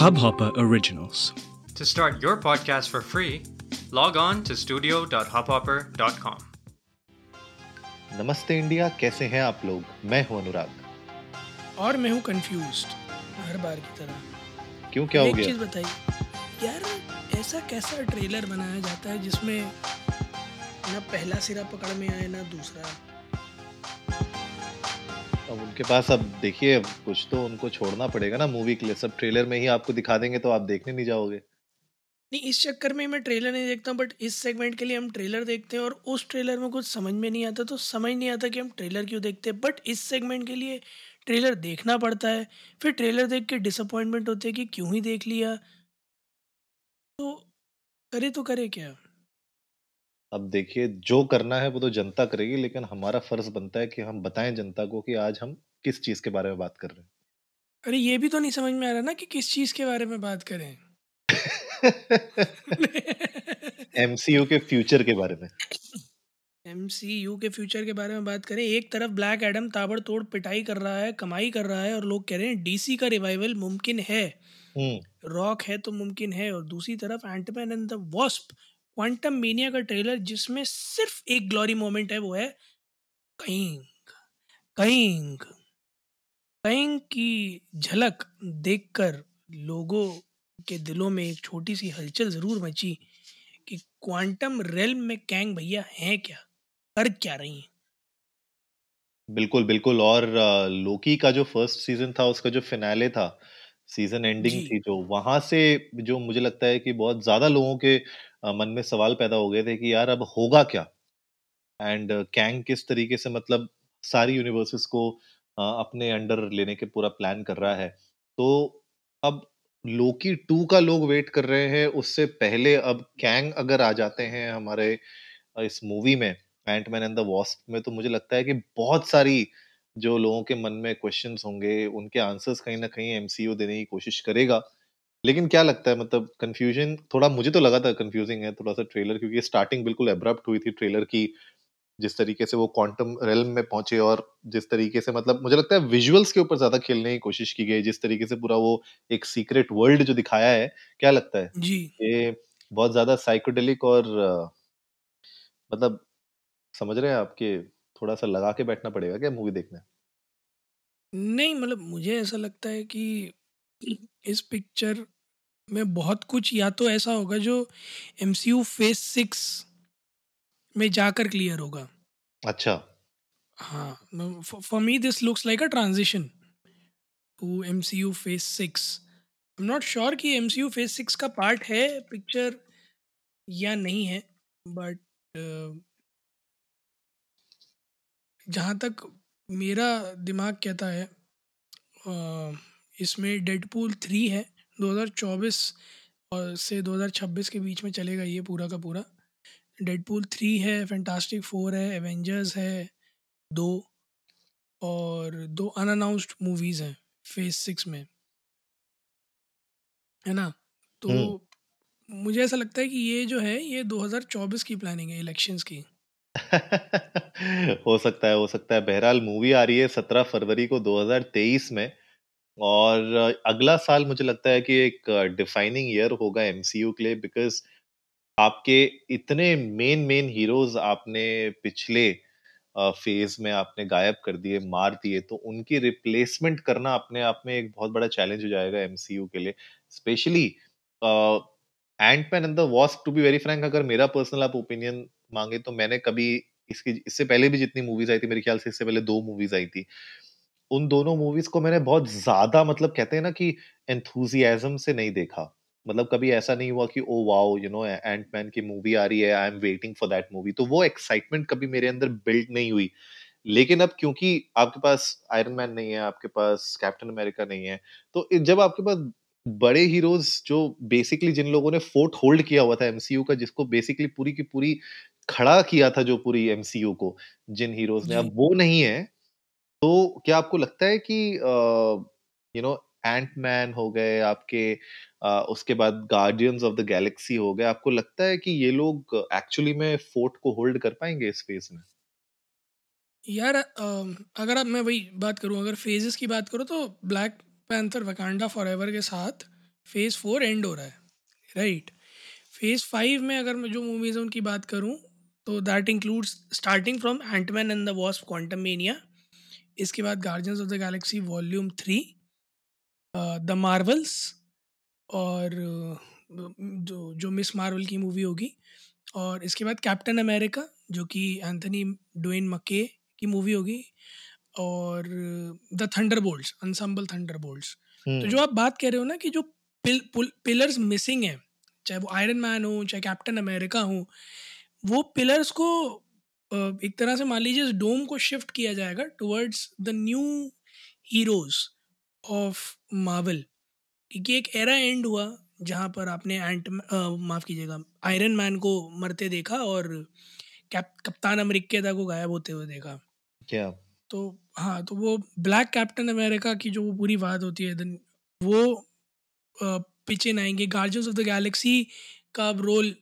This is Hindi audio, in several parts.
Hubhopper Originals. To start your podcast for free, log on to studio.hubhopper.com. नमस्ते इंडिया, कैसे हैं आप लोग? मैं हूं अनुराग और मैं हूं कंफ्यूज्ड हर बार की तरह। क्यों, क्या हो गया? एक चीज बताइए यार, ऐसा कैसा ट्रेलर बनाया जाता है जिसमें ना पहला सिरा पकड़ में आए ना दूसरा। अब उनके पास, अब देखिए, कुछ तो उनको छोड़ना पड़ेगा ना मूवी के लिए। सब ट्रेलर में ही आपको दिखा देंगे तो आप देखने नहीं जाओगे। नहीं, इस चक्कर में मैं ट्रेलर नहीं देखता, बट इस सेगमेंट के लिए हम ट्रेलर देखते हैं और उस ट्रेलर में कुछ समझ में नहीं आता तो समझ नहीं आता कि हम ट्रेलर क्यों देखते हैं। बट इस सेगमेंट के लिए ट्रेलर देखना पड़ता है, फिर ट्रेलर देख के डिसअपॉइंटमेंट होती है कि क्यों ही देख लिया। तो करे क्या? अब देखिए, जो करना है वो तो जनता करेगी, लेकिन हमारा फर्ज बनता है कि हम बताएं जनता को कि आज हम किस चीज़ के बारे में बात कर रहे हैं। अरे ये भी तो नहीं समझ में आ रहा ना कि किस चीज़ के बारे में बात करें। MCU के फ्यूचर के बारे में बात करें। एक तरफ ब्लैक एडम ताबड़तोड़ पिटाई कर रहा है, कमाई कर रहा है और लोग कह रहे हैं डीसी का रिवाइवल मुमकिन है, रॉक है तो मुमकिन है। और दूसरी तरफ Ant-Man and the Wasp Quantumania का ट्रेलर जिसमें सिर्फ एक ग्लोरी मोमेंट है, वो है कैंग की झलक देखकर लोगों के दिलों में एक छोटी सी हलचल जरूर मची कि क्वांटम रेल्म में कैंग भैया हैं क्या, कर क्या रही हैं। बिल्कुल बिल्कुल। और लोकी का जो फर्स्ट सीजन था, उसका जो फिनाले था, सीजन एंडिंग थी, जो वहां से जो मुझे लगता है कि बहुत ज्यादा लोगों के मन में सवाल पैदा हो गए थे कि यार अब होगा क्या, एंड कैंग किस तरीके से मतलब सारी यूनिवर्सेस को अपने अंडर लेने के पूरा प्लान कर रहा है। तो अब लोकी 2 का लोग वेट कर रहे हैं, उससे पहले अब कैंग अगर आ जाते हैं हमारे इस मूवी में एंटमैन एंड द वॉस्प में, तो मुझे लगता है कि बहुत सारी जो लोगों के मन में क्वेश्चंस होंगे उनके आंसर्स कहीं ना कहीं एमसीयू देने की कोशिश करेगा। लेकिन क्या लगता है, मतलब कंफ्यूजन थोड़ा, मुझे तो लगा था कंफ्यूजिंग है थोड़ा सा ट्रेलर, क्योंकि स्टार्टिंग बिल्कुल एब्रप्ट हुई थी ट्रेलर की, जिस तरीके से वो क्वांटम रेल्म में पहुंचे और जिस तरीके से मतलब मुझे लगता है विजुअल्स के ऊपर ज्यादा खेलने की कोशिश की गई, जिस तरीके से पूरा वो एक सीक्रेट वर्ल्ड जो दिखाया है। क्या लगता है ये बहुत ज्यादा साइकोडेलिक और मतलब समझ रहे हैं आपके, थोड़ा सा लगा के बैठना पड़ेगा क्या मूवी देखना? नहीं, मतलब मुझे ऐसा लगता है कि इस पिक्चर में बहुत कुछ या तो ऐसा होगा जो MCU फेज 6 में जाकर क्लियर होगा। अच्छा, हाँ, for me this looks like a transition to MCU phase 6। I am not sure कि MCU फेज 6 का पार्ट है पिक्चर या नहीं है, बट जहाँ तक मेरा दिमाग कहता है इसमें डेडपूल 3 है, 2024 और से 2026 के बीच में चलेगा ये पूरा का पूरा। डेडपूल 3 है, फैंटास्टिक 4 है, एवेंजर्स है 2 और 2 अनअनाउंस्ड मूवीज़ हैं फेज 6 में, है ना। तो मुझे ऐसा लगता है कि ये जो है ये 2024 की प्लानिंग है इलेक्शंस की। हो सकता है। बहरहाल मूवी आ रही है 17 फरवरी को 2023 में, और अगला साल मुझे लगता है कि एक डिफाइनिंग ईयर होगा एमसीयू के लिए, बिकॉज आपके इतने मेन हीरोज आपने पिछले फेज में आपने गायब कर दिए, मार दिए, तो उनकी रिप्लेसमेंट करना अपने आप में एक बहुत बड़ा चैलेंज हो जाएगा एमसीयू के लिए, specially Antman and the Wasp. To be very frank, अगर मेरा पर्सनल आप ओपिनियन मांगे तो मैंने कभी इससे पहले भी जितनी मूवीज आई थी, मेरे ख्याल से इससे पहले 2 मूवीज आई थी, उन दोनों मूवीज को मैंने बहुत ज्यादा मतलब कहते हैं ना कि एंथुजियाज्म से नहीं देखा। मतलब कभी ऐसा नहीं हुआ कि oh wow you know Antman की मूवी आ रही है, I am waiting for that movie, तो वो एक्साइटमेंट कभी मेरे अंदर बिल्ड नहीं हुई। लेकिन अब क्योंकि आपके पास आयरन मैन नहीं है, आपके पास कैप्टन अमेरिका नहीं है, तो जब आपके पास बड़े हीरोज जो बेसिकली जिन लोगों ने फोर्ट होल्ड किया हुआ था एमसीयू का, जिसको बेसिकली पूरी की पूरी खड़ा किया था, जो पूरी एमसीयू को जिन हीरोज ने, अब वो नहीं है, तो क्या आपको लगता है कि यू नो एंटमैन हो गए आपके, उसके बाद गार्डियंस ऑफ द गैलेक्सी हो गए, आपको लगता है कि ये लोग एक्चुअली में फोर्ट को होल्ड कर पाएंगे इस फेज में? यार अगर आप, मैं वही बात करूं, अगर फेजेस की बात करूं तो ब्लैक पैंथर वकांडा फॉरएवर के साथ फेज़ 4 एंड हो रहा है, राइट। फेज़ 5 में अगर मैं जो मूवीज़ हैं उनकी बात करूं तो that includes starting from Antman and the Wasp Quantumania, इसके बाद Guardians of the Galaxy volume 3, the Marvels, और जो मिस मार्वल की मूवी होगी, और इसके बाद कैप्टन अमेरिका जो कि एंथनी डोइन मके की मूवी होगी, और द थंडरबोल्ट्स अनसम्बल थंडरबोल्ट्स। तो जो आप बात कर रहे हो ना कि जो पिलर्स मिसिंग हैं, चाहे वो आयरन मैन हो, चाहे कैप्टन अमेरिका हो, वो पिलर्स को एक तरह से मान लीजिए इस डोम को शिफ्ट किया जाएगा towards the new heroes of Marvel, क्योंकि एक एरा एंड हुआ जहाँ पर आपने आयरन मैन को मरते देखा और कप्तान अमेरिका को गायब होते हुए देखा। क्या तो हाँ, तो वो ब्लैक कैप्टन अमेरिका की जो वो पूरी बात होती है देन वो पीछे ना आएंगे। गार्जियंस ऑफ द गैलेक्सी का अब रोल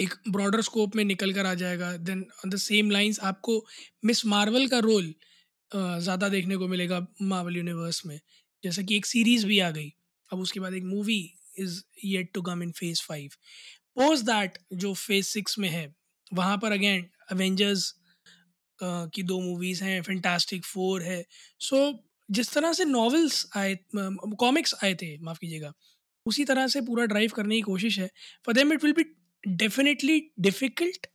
एक ब्रॉडर स्कोप में निकल कर आ जाएगा। Then on the same lines आपको मिस मार्वल का रोल ज़्यादा देखने को मिलेगा मार्वल यूनिवर्स में, जैसा कि एक सीरीज़ भी आ गई, अब उसके बाद एक movie is yet to come in phase 5। Post that जो फेज़ 6 में है वहाँ पर अगेन अवेंजर्स की 2 मूवीज़ हैं, फैंटास्टिक 4 है। सो जिस तरह से नॉवेल्स आए, कॉमिक्स आए थे माफ़ कीजिएगा, उसी तरह से पूरा ड्राइव करने की कोशिश है। For them it will be definitely difficult,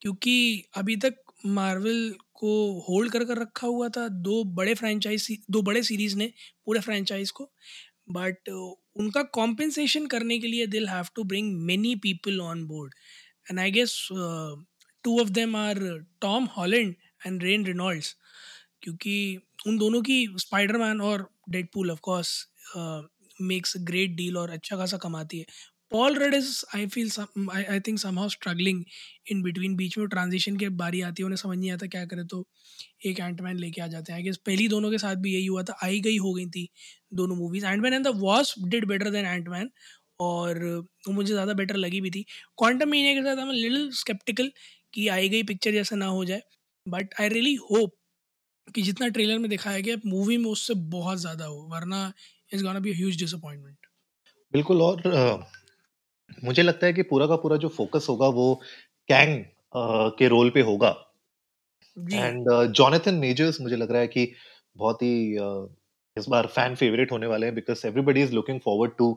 क्योंकि अभी तक मार्वल को होल्ड कर रखा हुआ था दो बड़े सीरीज़ ने पूरे फ्रेंचाइज को, बट उनका कॉम्पेंसेशन करने के लिए दिल have to bring many people on board, and I guess 2 of them are Tom Holland and Ryan Reynolds, क्योंकि उन दोनों की स्पाइडरमैन और Deadpool of course makes a great deal और अच्छा खासा कमाती है। Paul Rudd is I think somehow struggling in between, बीच में ट्रांजिशन के बारी आती है, उन्हें समझ नहीं आता क्या करें, तो एक एंटमैन लेके आ जाते हैं। आई गेस पहली दोनों के साथ भी यही हुआ था, आई गई हो गई थी दोनों movies. Ant-Man and the Wasp did better than Ant-Man, और वो मुझे ज़्यादा बेटर लगी भी थी। क्वांटममेनिया के साथ हम लिटिल स्केप्टिकल कि आई गई पिक्चर जैसा ना हो जाए, बट आई रियली होप कि जितना ट्रेलर में दिखाया गया मूवी में उससे बहुत ज़्यादा हो, वरना it's gonna be a huge disappointment. बिल्कुल, और मुझे लगता है कि पूरा का पूरा जो फोकस होगा वो कैंग के रोल पे होगा, एंड जॉनथन मेजर्स मुझे लग रहा है कि बहुत ही इस बार फैन फेवरेट होने वाले हैं, because everybody is looking forward to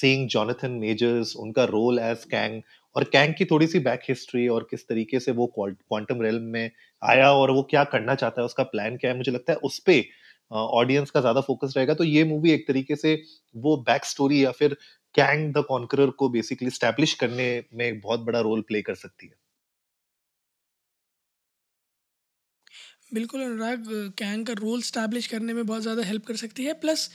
seeing Jonathan Majors, उनका रोल एज कैंग, और कैंग की थोड़ी सी बैक हिस्ट्री और किस तरीके से वो क्वांटम रेल्म में आया और वो क्या करना चाहता है, उसका प्लान क्या है, मुझे लगता है उस पे ऑडियंस का ज्यादा फोकस रहेगा। तो ये मूवी एक तरीके से वो बैक स्टोरी या फिर कैंग द कॉन्करर को बेसिकली स्टैब्लिश करने में बहुत बड़ा रोल प्ले कर सकती है। बिल्कुल अनुराग, कैंग का रोल स्टैब्लिश करने में बहुत ज़्यादा हेल्प कर सकती है, प्लस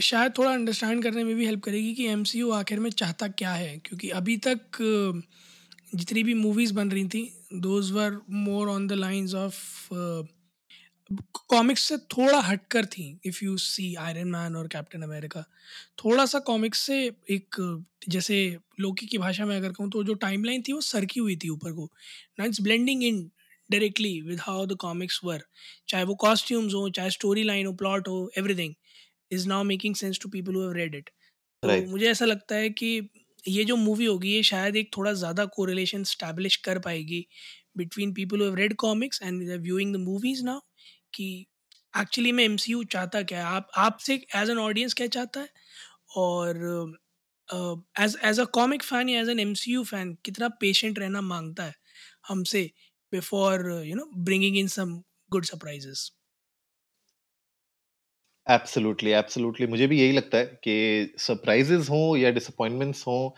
शायद थोड़ा अंडरस्टैंड करने में भी हेल्प करेगी कि एमसीयू आखिर में चाहता क्या है, क्योंकि अभी तक जितनी भी मूवीज़ बन रही थी those were more on the lines of comics से थोड़ा हटकर थी। If you see Iron Man और कैप्टन अमेरिका थोड़ा सा कॉमिक्स से एक, जैसे लोकी की भाषा में अगर कहूँ तो जो टाइमलाइन थी वो सरकी हुई थी ऊपर को, now it's blending in directly with how the comics were, चाहे वो कॉस्ट्यूम्स हो, चाहे स्टोरी लाइन हो, प्लॉट हो, everything is now making sense to people who have read it. Right. तो मुझे ऐसा लगता है कि ये जो मूवी होगी ये शायद एक थोड़ा ज़्यादा कोरिलेशन स्टैब्लिश कर पाएगी between people who have read comics and they're viewing the movies now, कि एक्चुअली में MCU चाहता क्या है, आपसे एज एन ऑडियंस क्या चाहता है, और एज अ कॉमिक फ़ैन या एज एन MCU फ़ैन कितना पेशेंट रहना मांगता है हमसे before you know bringing in some good surprises. Absolutely मुझे भी यही लगता है कि सरप्राइजेस हों या डिसअपॉइंटमेंट्स हों,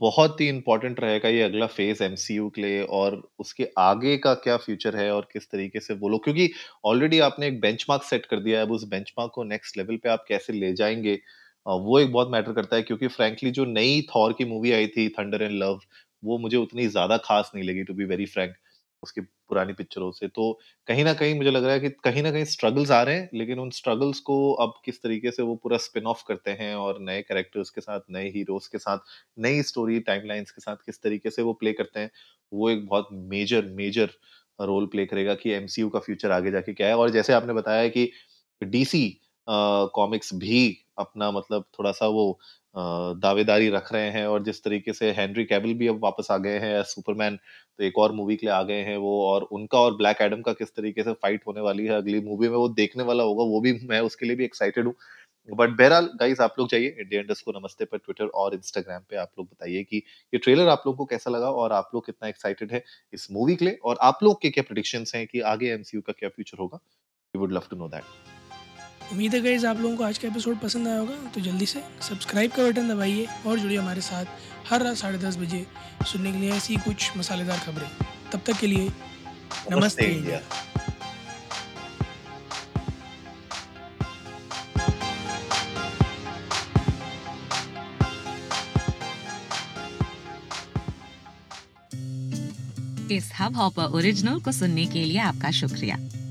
बहुत ही इम्पॉर्टेंट रहेगा ये अगला फेज एमसीयू के लिए, और उसके आगे का क्या फ्यूचर है और किस तरीके से वो लोग, क्योंकि ऑलरेडी आपने एक बेंचमार्क सेट कर दिया है, अब उस बेंचमार्क को नेक्स्ट लेवल पे आप कैसे ले जाएंगे वो एक बहुत मैटर करता है। क्योंकि फ्रैंकली जो नई थॉर की मूवी आई थी थंडर एंड लव, वो मुझे उतनी ज़्यादा खास नहीं लगी टू बी वेरी फ्रैंक उसकी पुरानी पिक्चरों से। तो कहीं ना कहीं मुझे लग रहा है कि कहीं ना कहीं स्ट्रगल्स आ रहे हैं, लेकिन उन स्ट्रगल्स को अब किस तरीके से वो पूरा स्पिन ऑफ करते हैं और नए कैरेक्टर्स के साथ, नए हीरोज के साथ, नई स्टोरी टाइमलाइंस के साथ किस तरीके से वो प्ले करते हैं, वो एक बहुत मेजर मेजर रोल प्ले करेगा कि एमसीयू का फ्यूचर आगे जाके क्या है। और जैसे आपने बताया कि डीसी कॉमिक्स भी अपना मतलब थोड़ा सा वो दावेदारी रख रहे हैं, और जिस तरीके से हेनरी कैविल भी अब वापस आ गए हैं सुपरमैन तो एक और मूवी के लिए आ गए हैं वो, और उनका और ब्लैक एडम का किस तरीके से फाइट होने वाली है अगली मूवी में वो देखने वाला होगा, वो भी मैं उसके लिए भी एक्साइटेड हूँ। बट बहरहाल गाइस आप लोग जाइए India_Namaste पर ट्विटर और इंस्टाग्राम पे, आप लोग बताइए कि ये ट्रेलर आप लोगों को कैसा लगा और आप लोग कितना एक्साइटेड है इस मूवी के लिए, और आप लोग के क्या प्रेडिक्शंस हैं कि आगे एमसीयू का क्या फ्यूचर होगा। We would love to know that. उम्मीद है गाइस आप लोगों को आज का एपिसोड पसंद आया होगा, तो जल्दी से सब्सक्राइब का बटन दबाइए और जुड़िए हमारे साथ हर रात 10:30 बजे सुनने के लिए ऐसी कुछ मसालेदार खबरें। तब तक के लिए नमस्ते इंडिया। इस हबहॉपर ओरिजिनल को सुनने के लिए आपका शुक्रिया।